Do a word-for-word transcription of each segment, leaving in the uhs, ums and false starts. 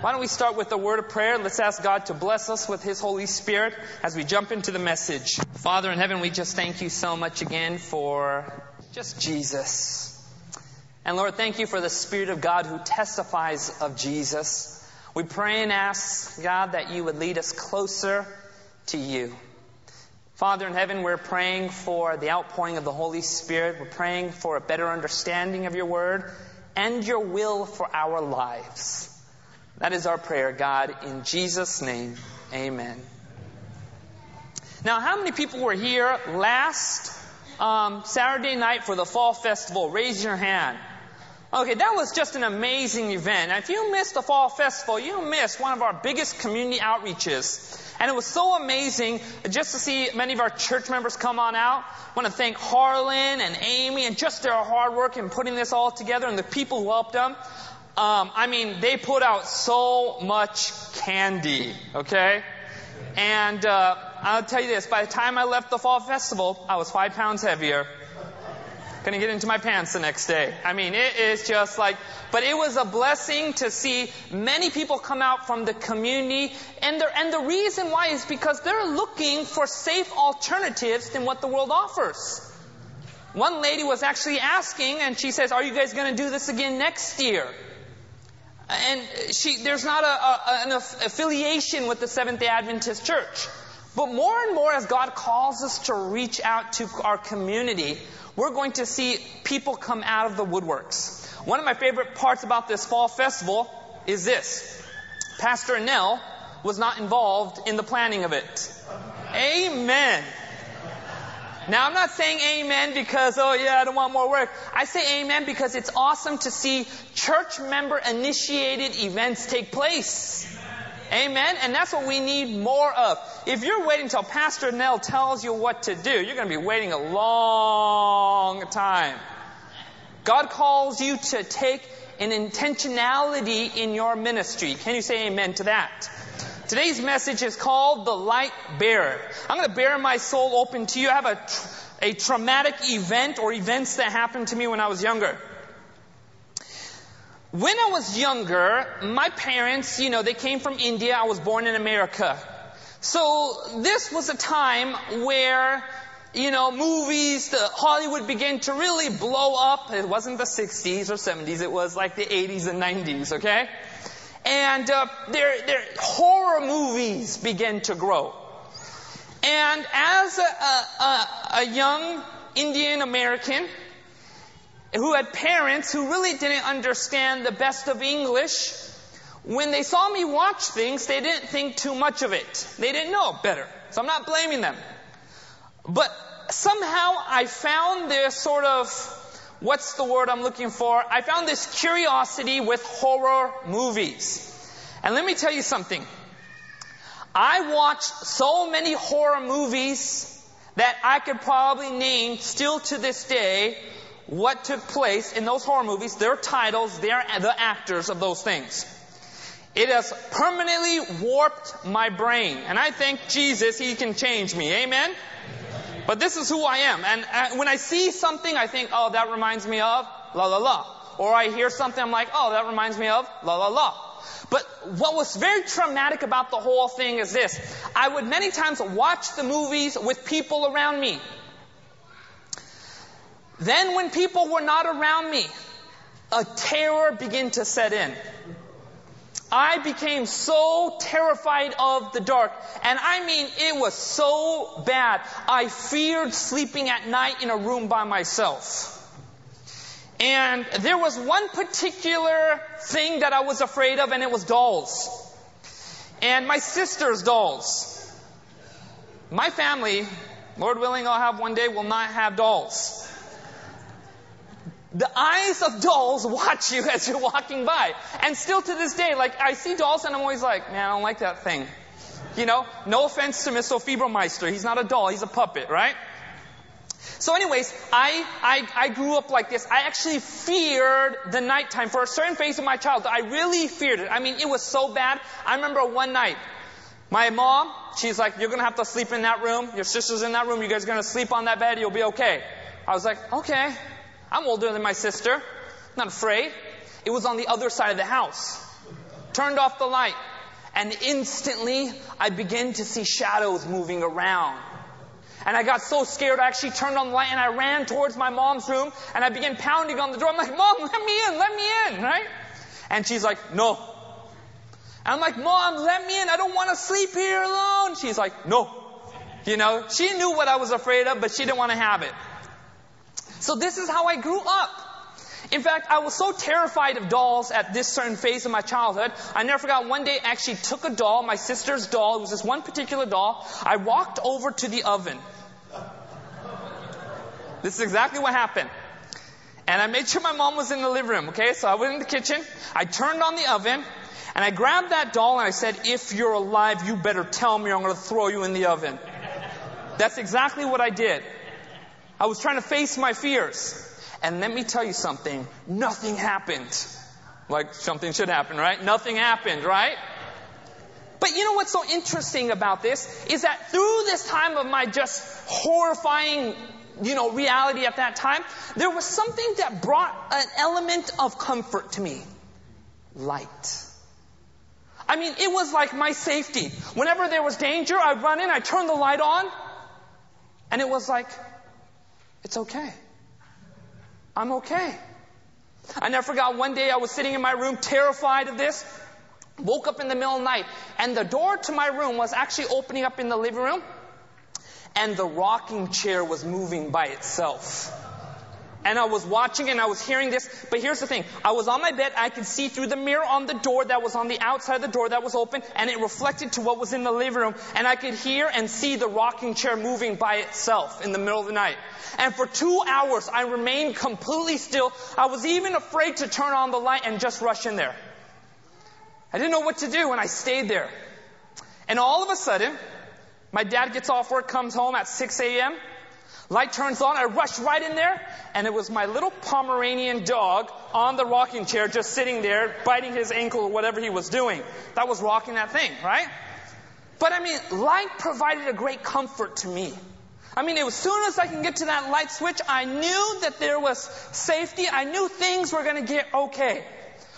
Why don't we start with a word of prayer? Let's ask God to bless us with His Holy Spirit as we jump into the message. Father in heaven, we just thank you so much again for just Jesus. And Lord, thank you for the Spirit of God who testifies of Jesus. We pray and ask, God, that you would lead us closer to you. Father in heaven, we're praying for the outpouring of the Holy Spirit. We're praying for a better understanding of your word and your will for our lives. That is our prayer, God, in Jesus' name. Amen. Now, how many people were here last um, Saturday night for the Fall Festival? Raise your hand. Okay, that was just an amazing event. Now, if you missed the Fall Festival, you missed one of our biggest community outreaches. And it was so amazing just to see many of our church members come on out. I want to thank Harlan and Amy and just their hard work in putting this all together and the people who helped them. Um, I mean, they put out so much candy, okay? And uh, I'll tell you this, by the time I left the Fall Festival, I was five pounds heavier. Going to get into my pants the next day. I mean, it is just like... But it was a blessing to see many people come out from the community. And, and the reason why is because they're looking for safe alternatives than what the world offers. One lady was actually asking, and she says, are you guys going to do this again next year? And she, there's not a, a, an affiliation with the Seventh-day Adventist Church. But more and more, as God calls us to reach out to our community, we're going to see people come out of the woodworks. One of my favorite parts about this Fall Festival is this. Pastor Nell was not involved in the planning of it. Amen. Now, I'm not saying amen because, oh yeah, I don't want more work. I say amen because it's awesome to see church member-initiated events take place. Amen. And that's what we need more of. If you're waiting until Pastor Nell tells you what to do, you're going to be waiting a long time. God calls you to take an intentionality in your ministry. Can you say amen to that? Today's message is called The Lightbearer. I'm going to bear my soul open to you. I have a, tra- a traumatic event or events that happened to me when I was younger. When I was younger, my parents, you know, they came from India. I was born in America. So this was a time where, you know, movies, the Hollywood began to really blow up. It wasn't the sixties or seventies. It was like the eighties and nineties, okay? And uh, their, their horror movies began to grow. And as a, a, a young Indian American who had parents who really didn't understand the best of English, when they saw me watch things, they didn't think too much of it. They didn't know better. So I'm not blaming them. But somehow I found this sort of, what's the word I'm looking for? I found this curiosity with horror movies. And let me tell you something. I watched so many horror movies that I could probably name still to this day what took place in those horror movies, their titles, their, the actors of those things. It has permanently warped my brain. And I thank Jesus, He can change me. Amen? But this is who I am. And I, when I see something, I think, oh, that reminds me of la la la. Or I hear something, I'm like, oh, that reminds me of la la la. But what was very traumatic about the whole thing is this. I would many times watch the movies with people around me. Then when people were not around me, a terror began to set in. I became so terrified of the dark. And I mean, it was so bad. I feared sleeping at night in a room by myself. And there was one particular thing that I was afraid of, and it was dolls. And my sister's dolls. My family, Lord willing, I'll have one day, will not have dolls. The eyes of dolls watch you as you're walking by. And still to this day, like, I see dolls and I'm always like, man, I don't like that thing. You know, no offense to Mister Fibromeister. He's not a doll, he's a puppet, right? So anyways, I, I, I grew up like this. I actually feared the nighttime for a certain phase of my childhood. I really feared it. I mean, it was so bad. I remember one night, my mom, she's like, you're going to have to sleep in that room. Your sister's in that room. You guys are going to sleep on that bed. You'll be okay. I was like, okay. I'm older than my sister. I'm not afraid. It was on the other side of the house. turned off the light, and instantly I began to see shadows moving around. And I got so scared, I actually turned on the light and I ran towards my mom's room and I began pounding on the door. I'm like, Mom, let me in, let me in, right? And she's like, no. And I'm like, Mom, let me in. I don't want to sleep here alone. She's like, no. You know, she knew what I was afraid of, but she didn't want to have it. So this is how I grew up. In fact, I was so terrified of dolls at this certain phase of my childhood. I never forgot one day I actually took a doll, my sister's doll. It was this one particular doll. I walked over to the oven. This is exactly what happened. And I made sure my mom was in the living room, okay? So I went in the kitchen. I turned on the oven. And I grabbed that doll and I said, if you're alive, you better tell me or I'm going to throw you in the oven. That's exactly what I did. I was trying to face my fears. And let me tell you something, nothing happened. Like something should happen, right? Nothing happened, right? But you know what's so interesting about this is that through this time of my just horrifying, you know, reality at that time, there was something that brought an element of comfort to me. Light. I mean, it was like my safety. Whenever there was danger, I'd run in, I'd turn the light on, and it was like, it's okay. I'm okay. I never forgot one day I was sitting in my room terrified of this, woke up in the middle of the night, and the door to my room was actually opening up in the living room, and the rocking chair was moving by itself. And I was watching and I was hearing this, but here's the thing. I was on my bed, I could see through the mirror on the door that was on the outside of the door that was open, and it reflected to what was in the living room, and I could hear and see the rocking chair moving by itself in the middle of the night. And for two hours, I remained completely still. I was even afraid to turn on the light and just rush in there. I didn't know what to do, and I stayed there. And all of a sudden, my dad gets off work, comes home at six a.m., light turns on, I rush right in there, and it was my little Pomeranian dog on the rocking chair just sitting there, biting his ankle or whatever he was doing. That was rocking that thing, right? But I mean, light provided a great comfort to me. I mean, as soon as I can get to that light switch, I knew that there was safety. I knew things were going to get okay.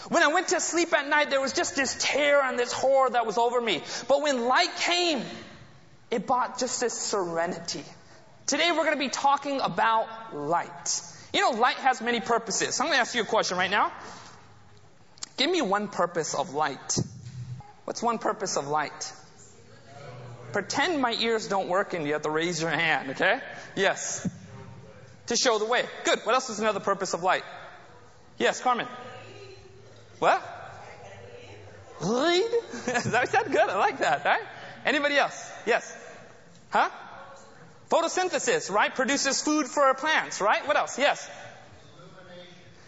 When I went to sleep at night, there was just this terror and this horror that was over me. But when light came, it brought just this serenity. Today we're going to be talking about light. You know, light has many purposes. I'm going to ask you a question right now. Give me one purpose of light. What's one purpose of light? Pretend my ears don't work and you have to raise your hand, okay? Yes. To show the way. Good. What else is another purpose of light? Yes, Carmen. What? Read? Is that what I said? Good. I like that, right? Anybody else? Yes. Huh? Photosynthesis, right? Produces food for our plants, right? What else? Yes.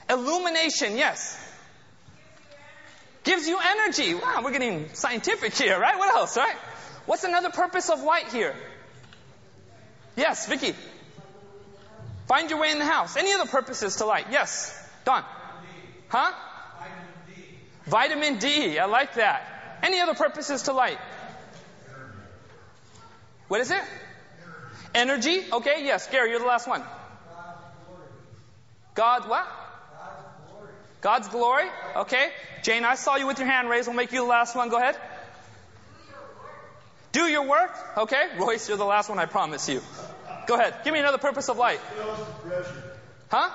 Illumination. Illumination, yes. Gives you energy. Wow, we're getting scientific here, right? What else, right? What's another purpose of light here? Yes, Vicky. Find your way in the house. Any other purposes to light? Yes. Don. Huh? Vitamin D. Vitamin D. I like that. Any other purposes to light? What is it? Energy, okay, yes. Gary, you're the last one. God's glory. God what? God's glory. God's glory, okay. Jane, I saw you with your hand raised. We'll make you the last one. Go ahead. Do your work. Do your work, okay. Royce, you're the last one, I promise you. Go ahead. Give me another purpose of light. Dispels depression. Huh?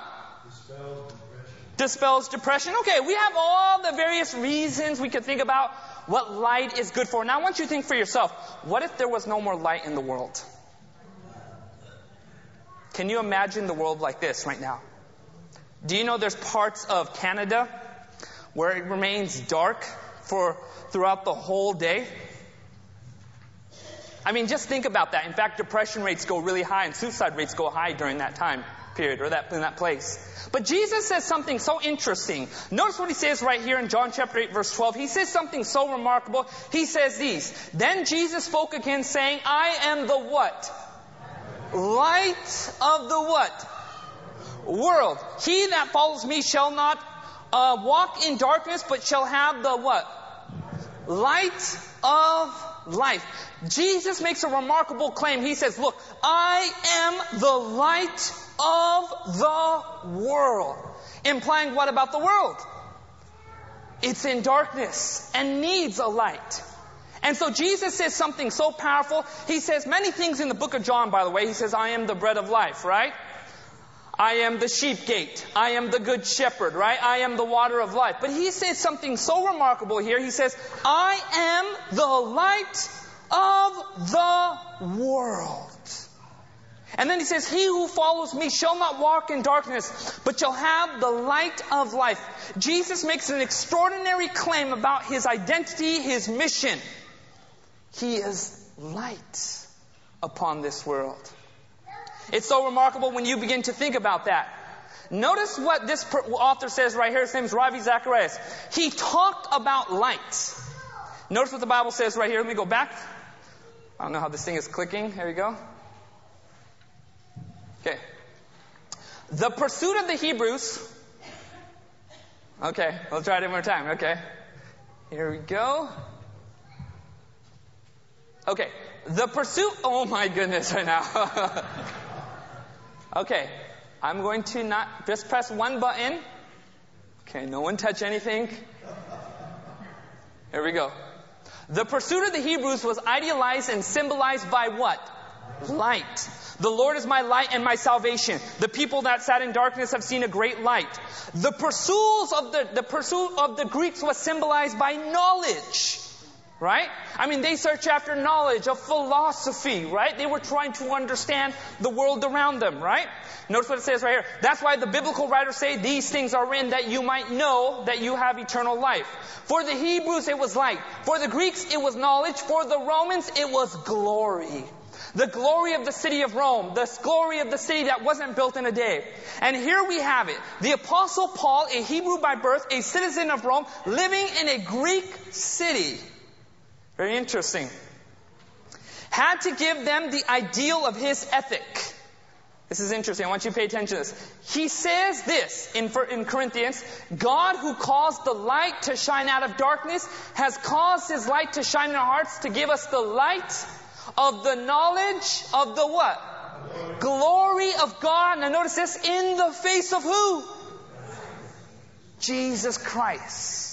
Dispels depression. Dispels depression. Okay, we have all the various reasons we could think about what light is good for. Now, I want you to think for yourself. What if there was no more light in the world? Can you imagine the world like this right now? Do you know there's parts of Canada where it remains dark for throughout the whole day? I mean, just think about that. In fact, depression rates go really high and suicide rates go high during that time period or that in that place. But Jesus says something so interesting. Notice what he says right here in John chapter eight, verse twelve. He says something so remarkable. He says these, then Jesus spoke again saying, I am the what? Light of the what? World. He that follows me shall not uh, walk in darkness, but shall have the what? Light of life. Jesus makes a remarkable claim. He says, look, I am the light of the world. Implying what about the world? It's in darkness and needs a light. And so Jesus says something so powerful. He says many things in the book of John, by the way. He says, I am the bread of life, right? I am the sheep gate. I am the good shepherd, right? I am the water of life. But he says something so remarkable here. He says, I am the light of the world. And then he says, he who follows me shall not walk in darkness, but shall have the light of life. Jesus makes an extraordinary claim about his identity, his mission. He is light upon this world. It's so remarkable when you begin to think about that. Notice what this author says right here. His name is Ravi Zacharias. He talked about light. Notice what the Bible says right here. Let me go back. I don't know how this thing is clicking. Here we go. Okay. The pursuit of the Hebrews. Okay, we'll try it one more time. Okay. Here we go. Okay. The pursuit. Oh my goodness, right now. Okay. I'm going to not just press one button. Okay, no one touch anything. Here we go. The pursuit of the Hebrews was idealized and symbolized by what? Light. The Lord is my light and my salvation. The people that sat in darkness have seen a great light. The pursuits of the, the pursuit of the Greeks was symbolized by knowledge. Right? I mean, they searched after knowledge of philosophy, right? They were trying to understand the world around them, right? Notice what it says right here. That's why the biblical writers say these things are written that you might know that you have eternal life. For the Hebrews, it was light. For the Greeks, it was knowledge. For the Romans, it was glory. The glory of the city of Rome. The glory of the city that wasn't built in a day. And here we have it. The Apostle Paul, a Hebrew by birth, a citizen of Rome, living in a Greek city. Very interesting. Had to give them the ideal of his ethic. This is interesting. I want you to pay attention to this. He says this in, in Corinthians. God who caused the light to shine out of darkness has caused his light to shine in our hearts to give us the light of the knowledge of the what? Glory, Glory of God. Now notice this, in the face of who? Jesus Christ.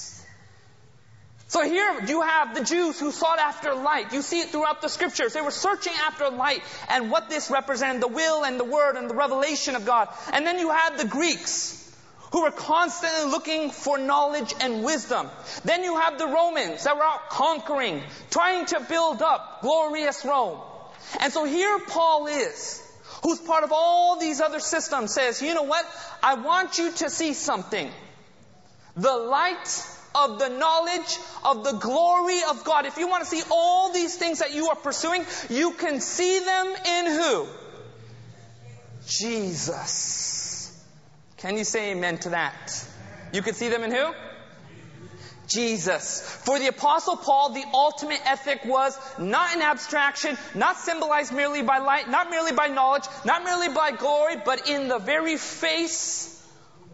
So here you have the Jews who sought after light. You see it throughout the scriptures. They were searching after light and what this represented, the will and the word and the revelation of God. And then you had the Greeks who were constantly looking for knowledge and wisdom. Then you have the Romans that were out conquering, trying to build up glorious Rome. And so here Paul is, who's part of all these other systems, says, you know what? I want you to see something. The light of the knowledge of the glory of God. If you want to see all these things that you are pursuing, you can see them in who? Jesus. Can you say amen to that? You can see them in who? Jesus. For the Apostle Paul, the ultimate ethic was not an abstraction, not symbolized merely by light, not merely by knowledge, not merely by glory, but in the very face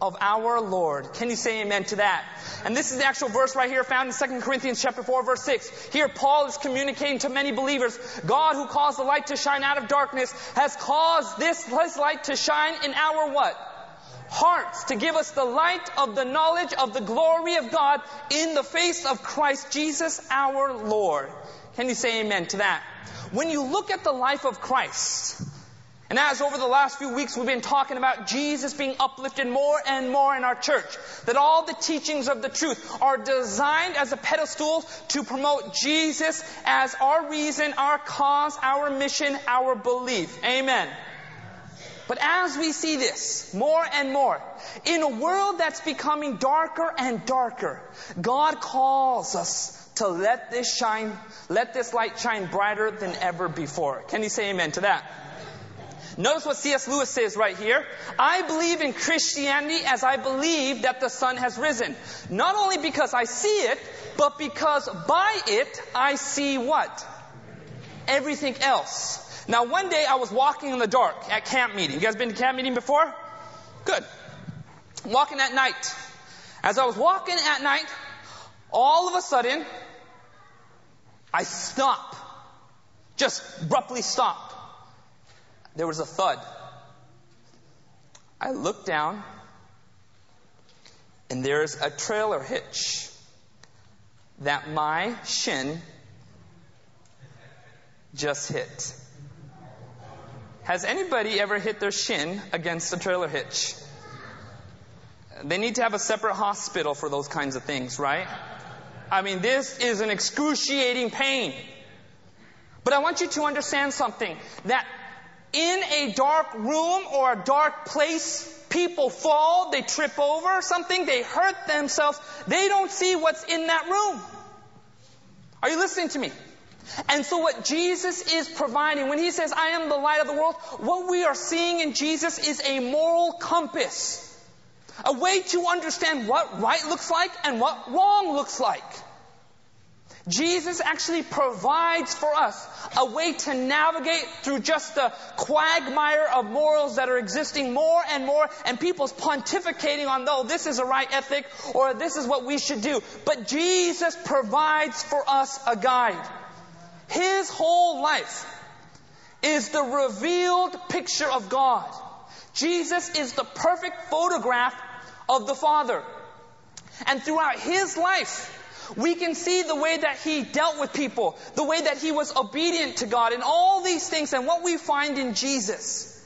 of our Lord. Can you say amen to that? And this is the actual verse right here found in Second Corinthians chapter four verse six. Here Paul is communicating to many believers. God who caused the light to shine out of darkness has caused this his light to shine in our what? Hearts, to give us the light of the knowledge of the glory of God in the face of Christ Jesus our Lord. Can you say amen to that? When you look at the life of Christ, and as over the last few weeks we've been talking about Jesus being uplifted more and more in our church, that all the teachings of the truth are designed as a pedestal to promote Jesus as our reason, our cause, our mission, our belief. Amen. But as we see this more and more, in a world that's becoming darker and darker, God calls us to let this shine, let this light shine brighter than ever before. Can you say amen to that? Notice what C S Lewis says right here. I believe in Christianity as I believe that the sun has risen. Not only because I see it, but because by it I see what? Everything else. Now, one day I was walking in the dark at camp meeting. You guys been to camp meeting before? Good. Walking at night. As I was walking at night, all of a sudden, I stop. Just abruptly stop. There was a thud. I looked down, and there's a trailer hitch that my shin just hit. Has anybody ever hit their shin against a trailer hitch? They need to have a separate hospital for those kinds of things, right? I mean, this is an excruciating pain. But I want you to understand something, that in a dark room or a dark place, people fall, they trip over something, they hurt themselves. They don't see what's in that room. Are you listening to me? And so what Jesus is providing, when he says, I am the light of the world, what we are seeing in Jesus is a moral compass. A way to understand what right looks like and what wrong looks like. Jesus actually provides for us a way to navigate through just the quagmire of morals that are existing more and more, and people's pontificating on, though, this is a right ethic, or this is what we should do. But Jesus provides for us a guide. His whole life is the revealed picture of God. Jesus is the perfect photograph of the Father. And throughout his life, we can see the way that he dealt with people, the way that he was obedient to God, and all these things. And what we find in Jesus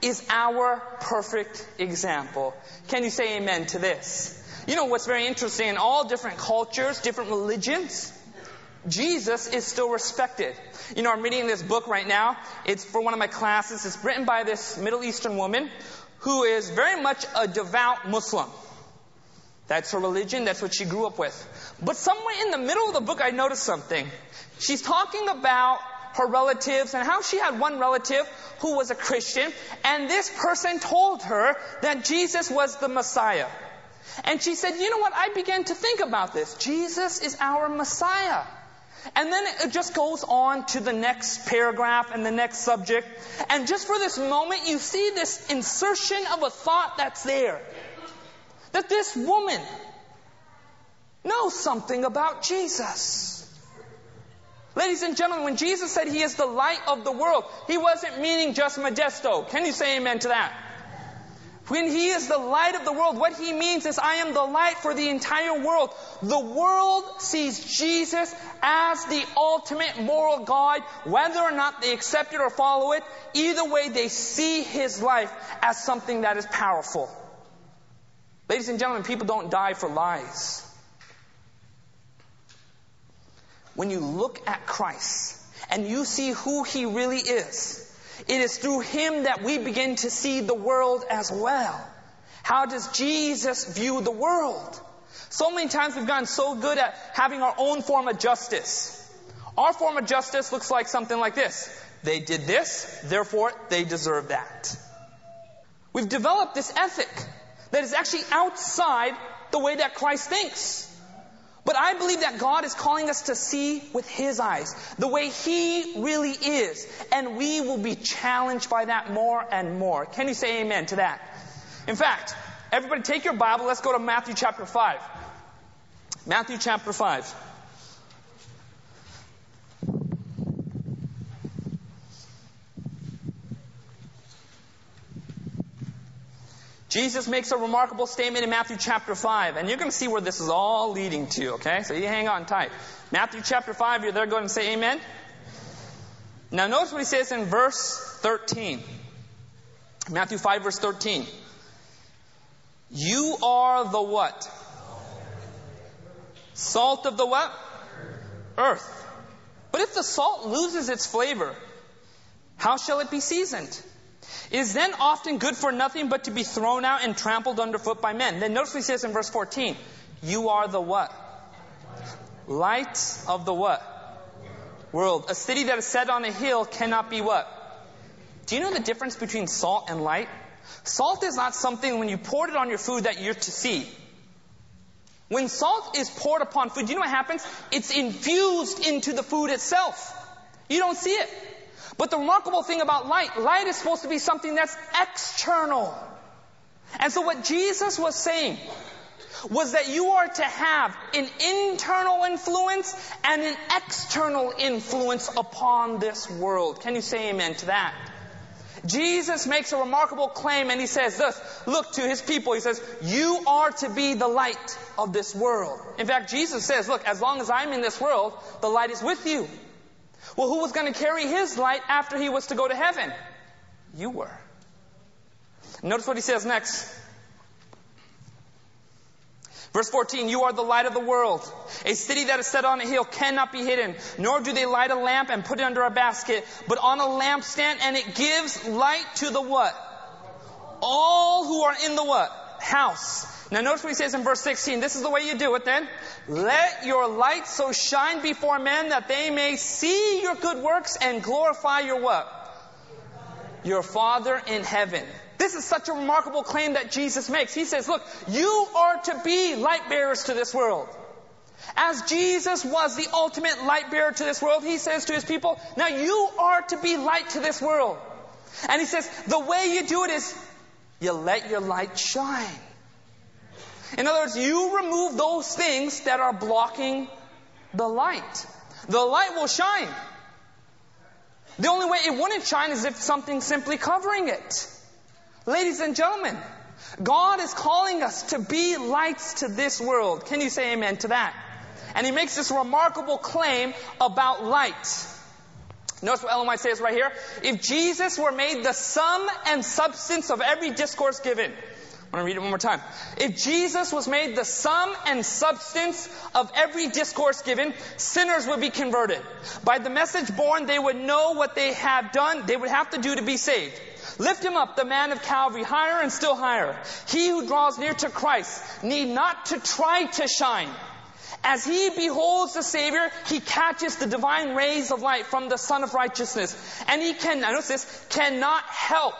is our perfect example. Can you say amen to this? You know what's very interesting, in all different cultures, different religions, Jesus is still respected. You know, I'm reading this book right now. It's for one of my classes. It's written by this Middle Eastern woman who is very much a devout Muslim. That's her religion. That's what she grew up with. But somewhere in the middle of the book, I noticed something. She's talking about her relatives and how she had one relative who was a Christian. And this person told her that Jesus was the Messiah. And she said, you know what? I began to think about this. Jesus is our Messiah. And then it just goes on to the next paragraph and the next subject. And just for this moment, you see this insertion of a thought that's there. That this woman knows something about Jesus. Ladies and gentlemen, when Jesus said he is the light of the world, he wasn't meaning just Modesto. Can you say amen to that? When he is the light of the world, what he means is, I am the light for the entire world. The world sees Jesus as the ultimate moral guide, whether or not they accept it or follow it. Either way, they see his life as something that is powerful. Ladies and gentlemen, people don't die for lies. When you look at Christ and you see who he really is, it is through him that we begin to see the world as well. How does Jesus view the world? So many times we've gotten so good at having our own form of justice. Our form of justice looks like something like this. They did this, therefore they deserve that. We've developed this ethic that is actually outside the way that Christ thinks. But I believe that God is calling us to see with his eyes, the way he really is. And we will be challenged by that more and more. Can you say amen to that? In fact, everybody take your Bible. Let's go to Matthew chapter five. Matthew chapter five. Jesus makes a remarkable statement in Matthew chapter five, and you're going to see where this is all leading to, okay? So you hang on tight. Matthew chapter five, you're there, go ahead and say amen. Now notice what he says in verse thirteen. Matthew five, verse thirteen. You are the what? Salt of the what? Earth. But if the salt loses its flavor, how shall it be seasoned? Is then often good for nothing but to be thrown out and trampled underfoot by men. Then notice what he says in verse fourteen. You are the what? Light of the what? World. A city that is set on a hill cannot be what? Do you know the difference between salt and light? Salt is not something when you poured it on your food that you're to see. When salt is poured upon food, you know what happens? It's infused into the food itself. You don't see it. But the remarkable thing about light, light is supposed to be something that's external. And so what Jesus was saying was that you are to have an internal influence and an external influence upon this world. Can you say amen to that? Jesus makes a remarkable claim, and he says this, look to his people, he says, you are to be the light of this world. In fact, Jesus says, look, as long as I'm in this world, the light is with you. Well, who was going to carry his light after he was to go to heaven? You were. Notice what he says next. Verse fourteen, you are the light of the world. A city that is set on a hill cannot be hidden, nor do they light a lamp and put it under a basket, but on a lampstand, and it gives light to the what? All who are in the what? House. Now notice what he says in verse sixteen. This is the way you do it then. Let your light so shine before men that they may see your good works and glorify your what? Your Father in heaven. This is such a remarkable claim that Jesus makes. He says, look, you are to be light bearers to this world. As Jesus was the ultimate light bearer to this world, he says to his people, now you are to be light to this world. And he says, the way you do it is you let your light shine. In other words, you remove those things that are blocking the light. The light will shine. The only way it wouldn't shine is if something's simply covering it. Ladies and gentlemen, God is calling us to be lights to this world. Can you say amen to that? And he makes this remarkable claim about light. Notice what Ellen White says right here. If Jesus were made the sum and substance of every discourse given. I'm going to read it one more time. If Jesus was made the sum and substance of every discourse given, sinners would be converted. By the message borne, they would know what they have done, they would have to do to be saved. Lift him up, the man of Calvary, higher and still higher. He who draws near to Christ need not to try to shine. As he beholds the Savior, he catches the divine rays of light from the Sun of Righteousness. And he can, notice this, cannot help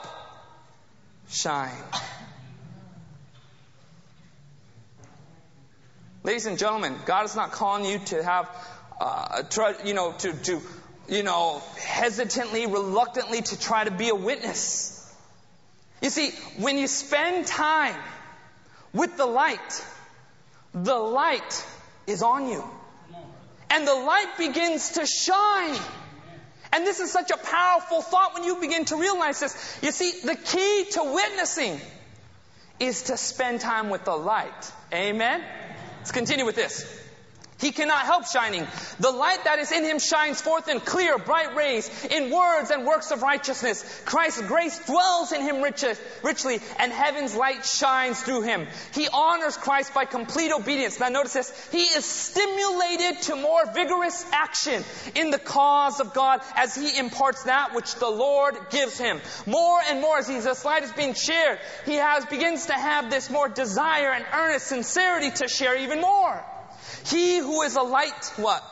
shine. Ladies and gentlemen, God is not calling you to have, uh, try, you know, to... to you know, hesitantly, reluctantly to try to be a witness. You see, when you spend time with the light, the light is on you. And the light begins to shine. And this is such a powerful thought when you begin to realize this. You see, the key to witnessing is to spend time with the light. Amen? Let's continue with this. He cannot help shining. The light that is in him shines forth in clear, bright rays, in words and works of righteousness. Christ's grace dwells in him richly, and heaven's light shines through him. He honors Christ by complete obedience. Now notice this. He is stimulated to more vigorous action in the cause of God as he imparts that which the Lord gives him. More and more as this light is being shared, he has begins to have this more desire and earnest sincerity to share even more. He who is a light, what?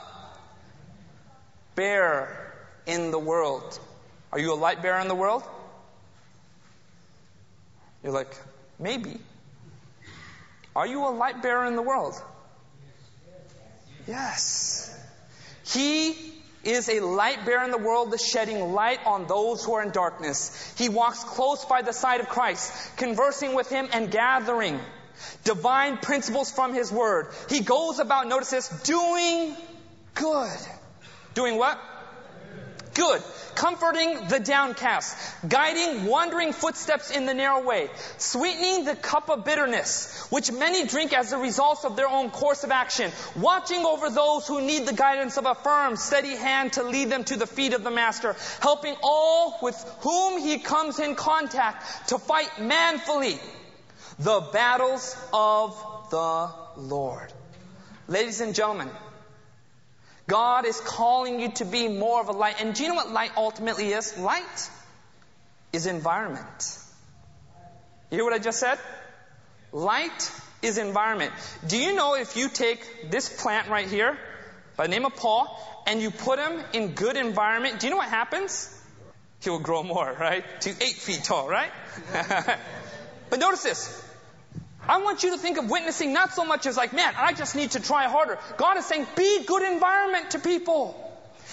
Bearer in the world. Are you a light bearer in the world? You're like, maybe. Are you a light bearer in the world? Yes. He is a light bearer in the world, the shedding light on those who are in darkness. He walks close by the side of Christ, conversing with him and gathering divine principles from his word. He goes about, notice this, doing good. Doing what? Good. Comforting the downcast. Guiding wandering footsteps in the narrow way. Sweetening the cup of bitterness, which many drink as the result of their own course of action. Watching over those who need the guidance of a firm, steady hand to lead them to the feet of the Master. Helping all with whom he comes in contact to fight manfully the battles of the Lord. Ladies and gentlemen, God is calling you to be more of a light. And do you know what light ultimately is? Light is environment. You hear what I just said? Light is environment. Do you know if you take this plant right here, by the name of Paul, and you put him in good environment, do you know what happens? He will grow more, right? To eight feet tall, right? But notice this. I want you to think of witnessing not so much as like, man, I just need to try harder. God is saying, be good environment to people.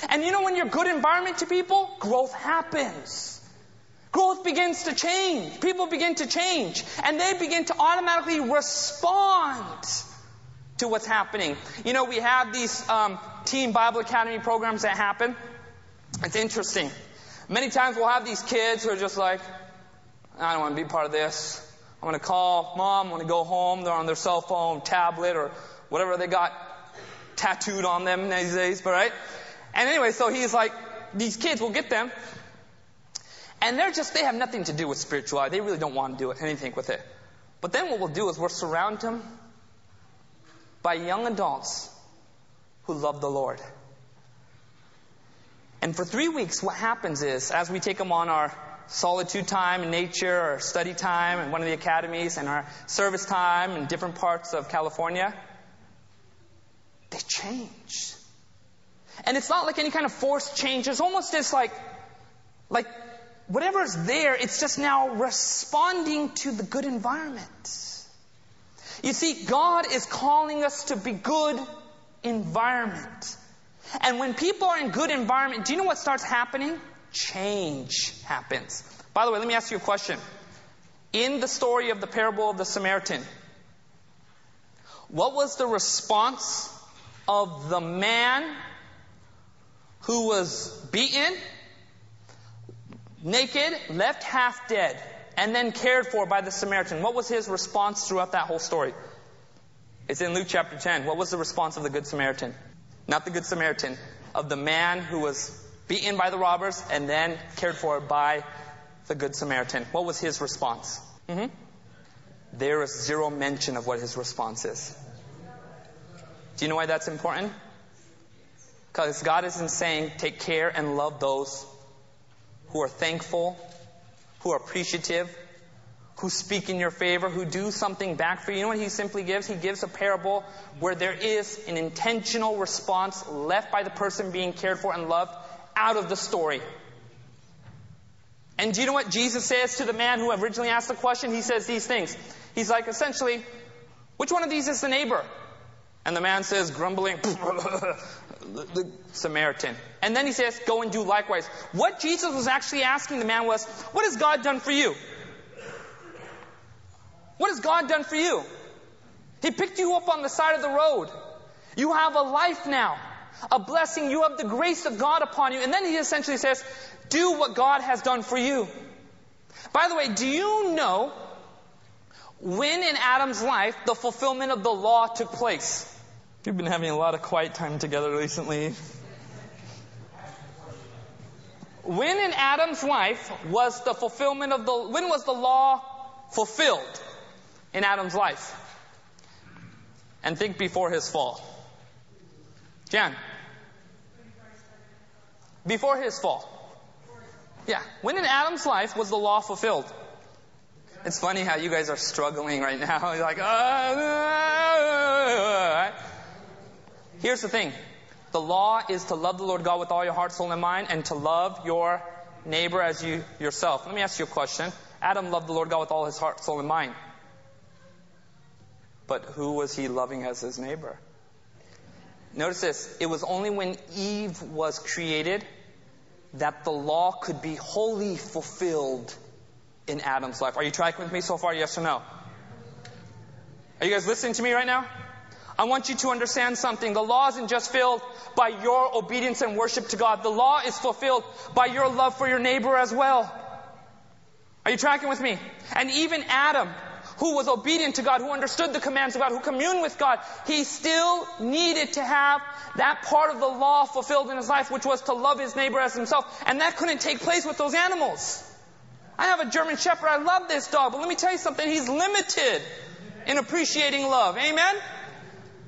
And you know when you're good environment to people, growth happens. Growth begins to change. People begin to change. And they begin to automatically respond to what's happening. You know, we have these um, Teen Bible Academy programs that happen. It's interesting. Many times we'll have these kids who are just like, I don't want to be part of this. I'm going to call mom. I'm going to go home. They're on their cell phone, tablet, or whatever they got tattooed on them these days, but right? And anyway, so he's like, these kids, will get them. And they're just, they have nothing to do with spirituality. They really don't want to do anything with it. But then what we'll do is we'll surround them by young adults who love the Lord. And for three weeks, what happens is, as we take them on our solitude time in nature, or study time in one of the academies, and our service time in different parts of California, they change. And it's not like any kind of forced change. It's almost this like, like whatever's there, it's just now responding to the good environment. You see, God is calling us to be good environment. And when people are in good environment, do you know what starts happening? Change happens. By the way, let me ask you a question. In the story of the parable of the Samaritan, what was the response of the man who was beaten, naked, left half dead, and then cared for by the Samaritan? What was his response throughout that whole story? It's in Luke chapter ten. What was the response of the Good Samaritan? Not the Good Samaritan, of the man who was beaten by the robbers and then cared for by the Good Samaritan. What was his response? Mm-hmm. There is zero mention of what his response is. Do you know why that's important? Because God isn't saying, take care and love those who are thankful, who are appreciative, who speak in your favor, who do something back for you. You know what he simply gives? He gives a parable where there is an intentional response left by the person being cared for and loved out of the story. And do you know what Jesus says to the man who originally asked the question? He says these things. He's like, essentially, which one of these is the neighbor? And the man says, grumbling, the, the Samaritan. And then he says, go and do likewise. What Jesus was actually asking the man was, what has God done for you? What has God done for you? He picked you up on the side of the road. You have a life now, a blessing. You have the grace of God upon you. And then he essentially says, do what God has done for you. By the way, do you know when in Adam's life the fulfillment of the law took place? We've been having a lot of quiet time together recently. When in Adam's life was the fulfillment of the... When was the law fulfilled in Adam's life? And think before his fall. Jan. Before his fall. Yeah. When in Adam's life was the law fulfilled? It's funny how you guys are struggling right now. You're like, ah. Here's the thing. The law is to love the Lord God with all your heart, soul, and mind, and to love your neighbor as you yourself. Let me ask you a question. Adam loved the Lord God with all his heart, soul, and mind. But who was he loving as his neighbor? Notice this. It was only when Eve was created that the law could be wholly fulfilled in Adam's life. Are you tracking with me so far? Yes or no? Are you guys listening to me right now? I want you to understand something. The law isn't just filled by your obedience and worship to God. The law is fulfilled by your love for your neighbor as well. Are you tracking with me? And even Adam, who was obedient to God, who understood the commands of God, who communed with God, he still needed to have that part of the law fulfilled in his life, which was to love his neighbor as himself. And that couldn't take place with those animals. I have a German Shepherd. I love this dog. But let me tell you something. He's limited in appreciating love. Amen?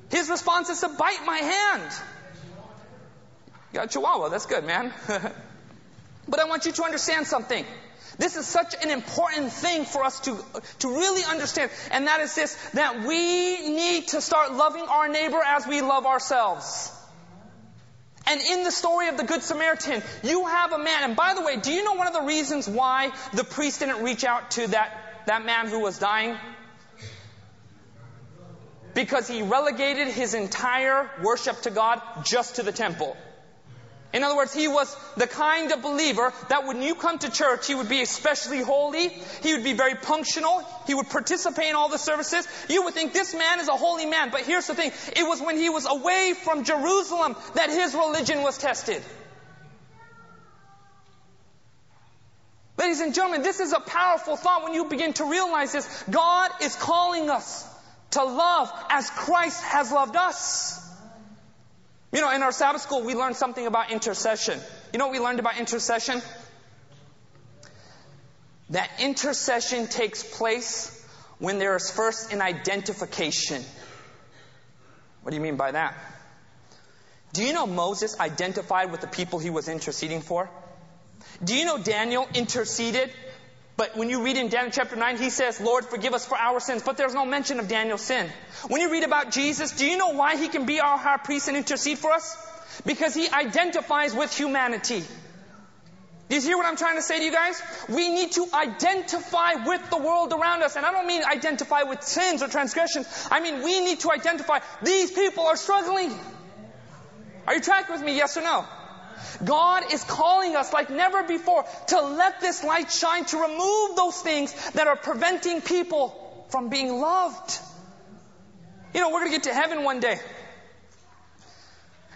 His response is to bite my hand. You got a Chihuahua. That's good, man. But I want you to understand something. This is such an important thing for us to, to really understand. And that is this, that we need to start loving our neighbor as we love ourselves. And in the story of the Good Samaritan, you have a man. And by the way, do you know one of the reasons why the priest didn't reach out to that, that man who was dying? Because he relegated his entire worship to God just to the temple. In other words, he was the kind of believer that when you come to church, he would be especially holy. He would be very punctual. He would participate in all the services. You would think this man is a holy man. But here's the thing. It was when he was away from Jerusalem that his religion was tested. Ladies and gentlemen, this is a powerful thought when you begin to realize this. God is calling us to love as Christ has loved us. You know, in our Sabbath school, we learned something about intercession. You know what we learned about intercession? That intercession takes place when there is first an identification. What do you mean by that? Do you know Moses identified with the people he was interceding for? Do you know Daniel interceded? But when you read in Daniel chapter nine, he says, Lord, forgive us for our sins. But there's no mention of Daniel's sin. When you read about Jesus, do you know why he can be our high priest and intercede for us? Because he identifies with humanity. Do you hear what I'm trying to say to you guys? We need to identify with the world around us. And I don't mean identify with sins or transgressions. I mean, we need to identify, these people are struggling. Are you tracking with me? Yes or no? God is calling us like never before to let this light shine, to remove those things that are preventing people from being loved. You know, we're going to get to heaven one day.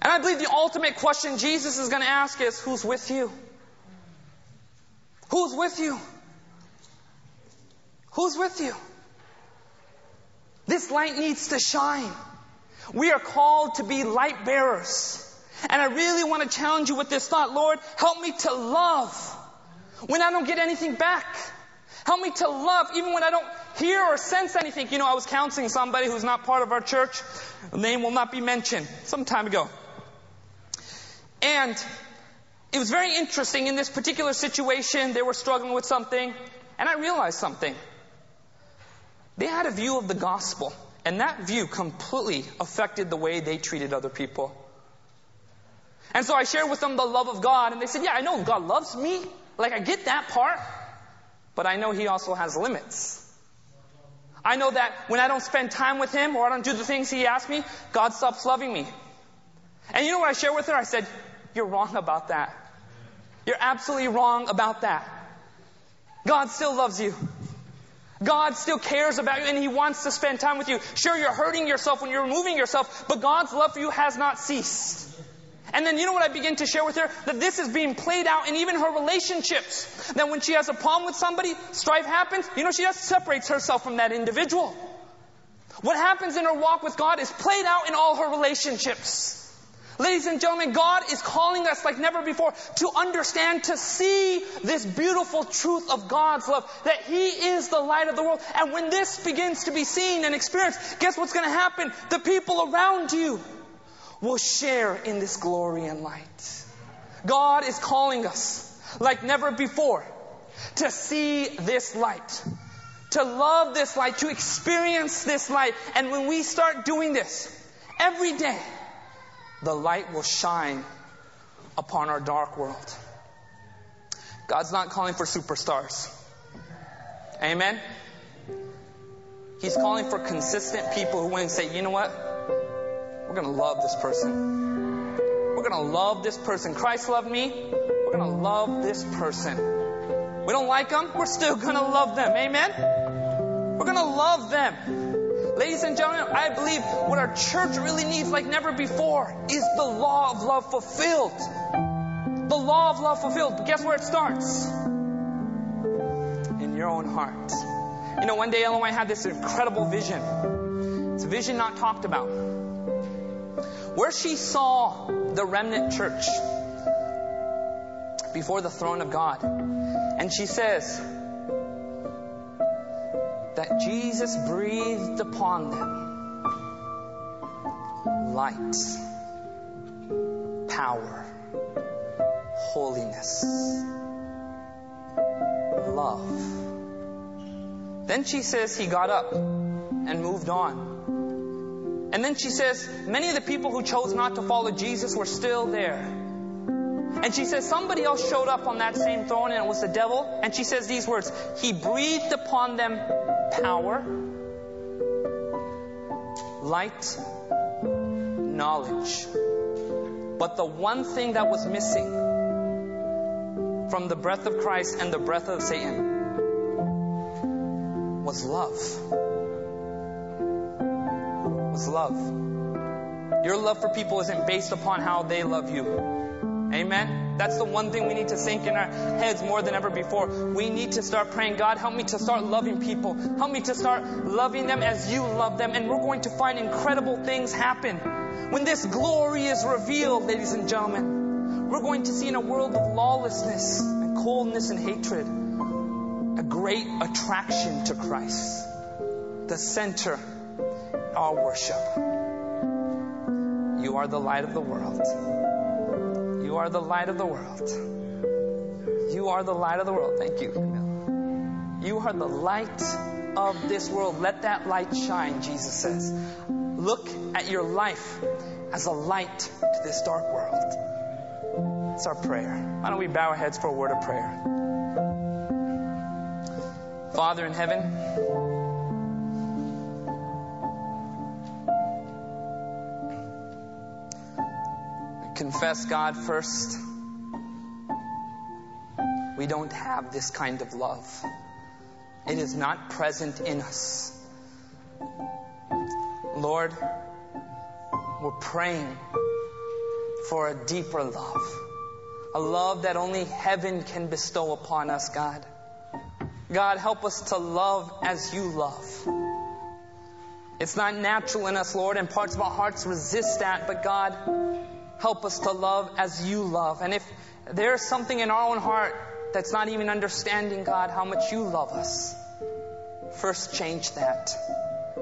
And I believe the ultimate question Jesus is going to ask is, who's with you? Who's with you? Who's with you? This light needs to shine. We are called to be light bearers. And I really want to challenge you with this thought. Lord, help me to love when I don't get anything back. Help me to love even when I don't hear or sense anything. You know, I was counseling somebody who's not part of our church. The name will not be mentioned. Some time ago. And it was very interesting. In this particular situation, they were struggling with something. And I realized something. They had a view of the gospel. And that view completely affected the way they treated other people. And so I shared with them the love of God. And they said, yeah, I know God loves me. Like, I get that part. But I know He also has limits. I know that when I don't spend time with Him or I don't do the things He asks me, God stops loving me. And you know what I shared with her? I said, you're wrong about that. You're absolutely wrong about that. God still loves you. God still cares about you and He wants to spend time with you. Sure, you're hurting yourself when you're removing yourself, but God's love for you has not ceased. And then you know what I begin to share with her? That this is being played out in even her relationships. That when she has a problem with somebody, strife happens, you know, she just separates herself from that individual. What happens in her walk with God is played out in all her relationships. Ladies and gentlemen, God is calling us like never before to understand, to see this beautiful truth of God's love. That He is the light of the world. And when this begins to be seen and experienced, guess what's going to happen? The people around you will share in this glory and light. God is calling us like never before to see this light, to love this light, to experience this light. And when we start doing this every day, the light will shine upon our dark world. God's not calling for superstars. Amen? He's calling for consistent people who wouldn't say, you know what? We're going to love this person. We're going to love this person. Christ loved me. We're going to love this person. We don't like them. We're still going to love them. Amen? We're going to love them. Ladies and gentlemen, I believe what our church really needs like never before is the law of love fulfilled. The law of love fulfilled. But guess where it starts? In your own heart. You know, one day Ellen White had this incredible vision. It's a vision not talked about. Where she saw the remnant church before the throne of God. And she says that Jesus breathed upon them light, power, holiness, love. Then she says He got up and moved on. And then she says, many of the people who chose not to follow Jesus were still there. And she says, somebody else showed up on that same throne and it was the devil. And she says these words, He breathed upon them power, light, knowledge. But the one thing that was missing from the breath of Christ and the breath of Satan was love. Love. Your love for people isn't based upon how they love you. Amen. That's the one thing we need to sink in our heads more than ever before. We need to start praying, God, help me to start loving people. Help me to start loving them as you love them. And we're going to find incredible things happen. When this glory is revealed, ladies and gentlemen, we're going to see in a world of lawlessness and coldness and hatred, a great attraction to Christ, the center of our worship. You are the light of the world. You are the light of the world. You are the light of the world. Thank you. You are the light of this world. Let that light shine, Jesus says. Look at your life as a light to this dark world. It's our prayer. Why don't we bow our heads for a word of prayer? Father in heaven, confess, God, first, we don't have this kind of love. It is not present in us. Lord, we're praying for a deeper love, a love that only heaven can bestow upon us, God. God, help us to love as you love. It's not natural in us, Lord, and parts of our hearts resist that, but God, help us to love as you love. And if there's something in our own heart that's not even understanding, God, how much you love us, first change that.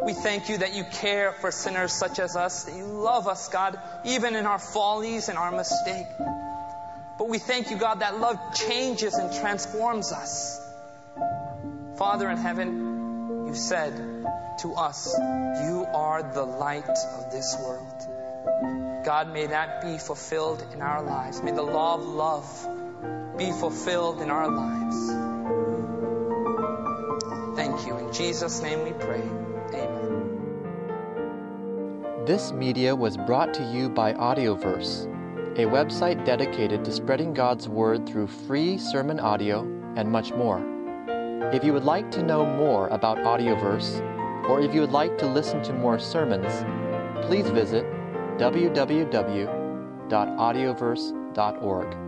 We thank you that you care for sinners such as us, that you love us, God, even in our follies and our mistake. But we thank you, God, that love changes and transforms us. Father in heaven, you said to us, you are the light of this world. God, may that be fulfilled in our lives. May the law of love be fulfilled in our lives. Thank you. In Jesus' name we pray. Amen. This media was brought to you by Audioverse, a website dedicated to spreading God's Word through free sermon audio and much more. If you would like to know more about Audioverse, or if you would like to listen to more sermons, please visit w w w dot audioverse dot org.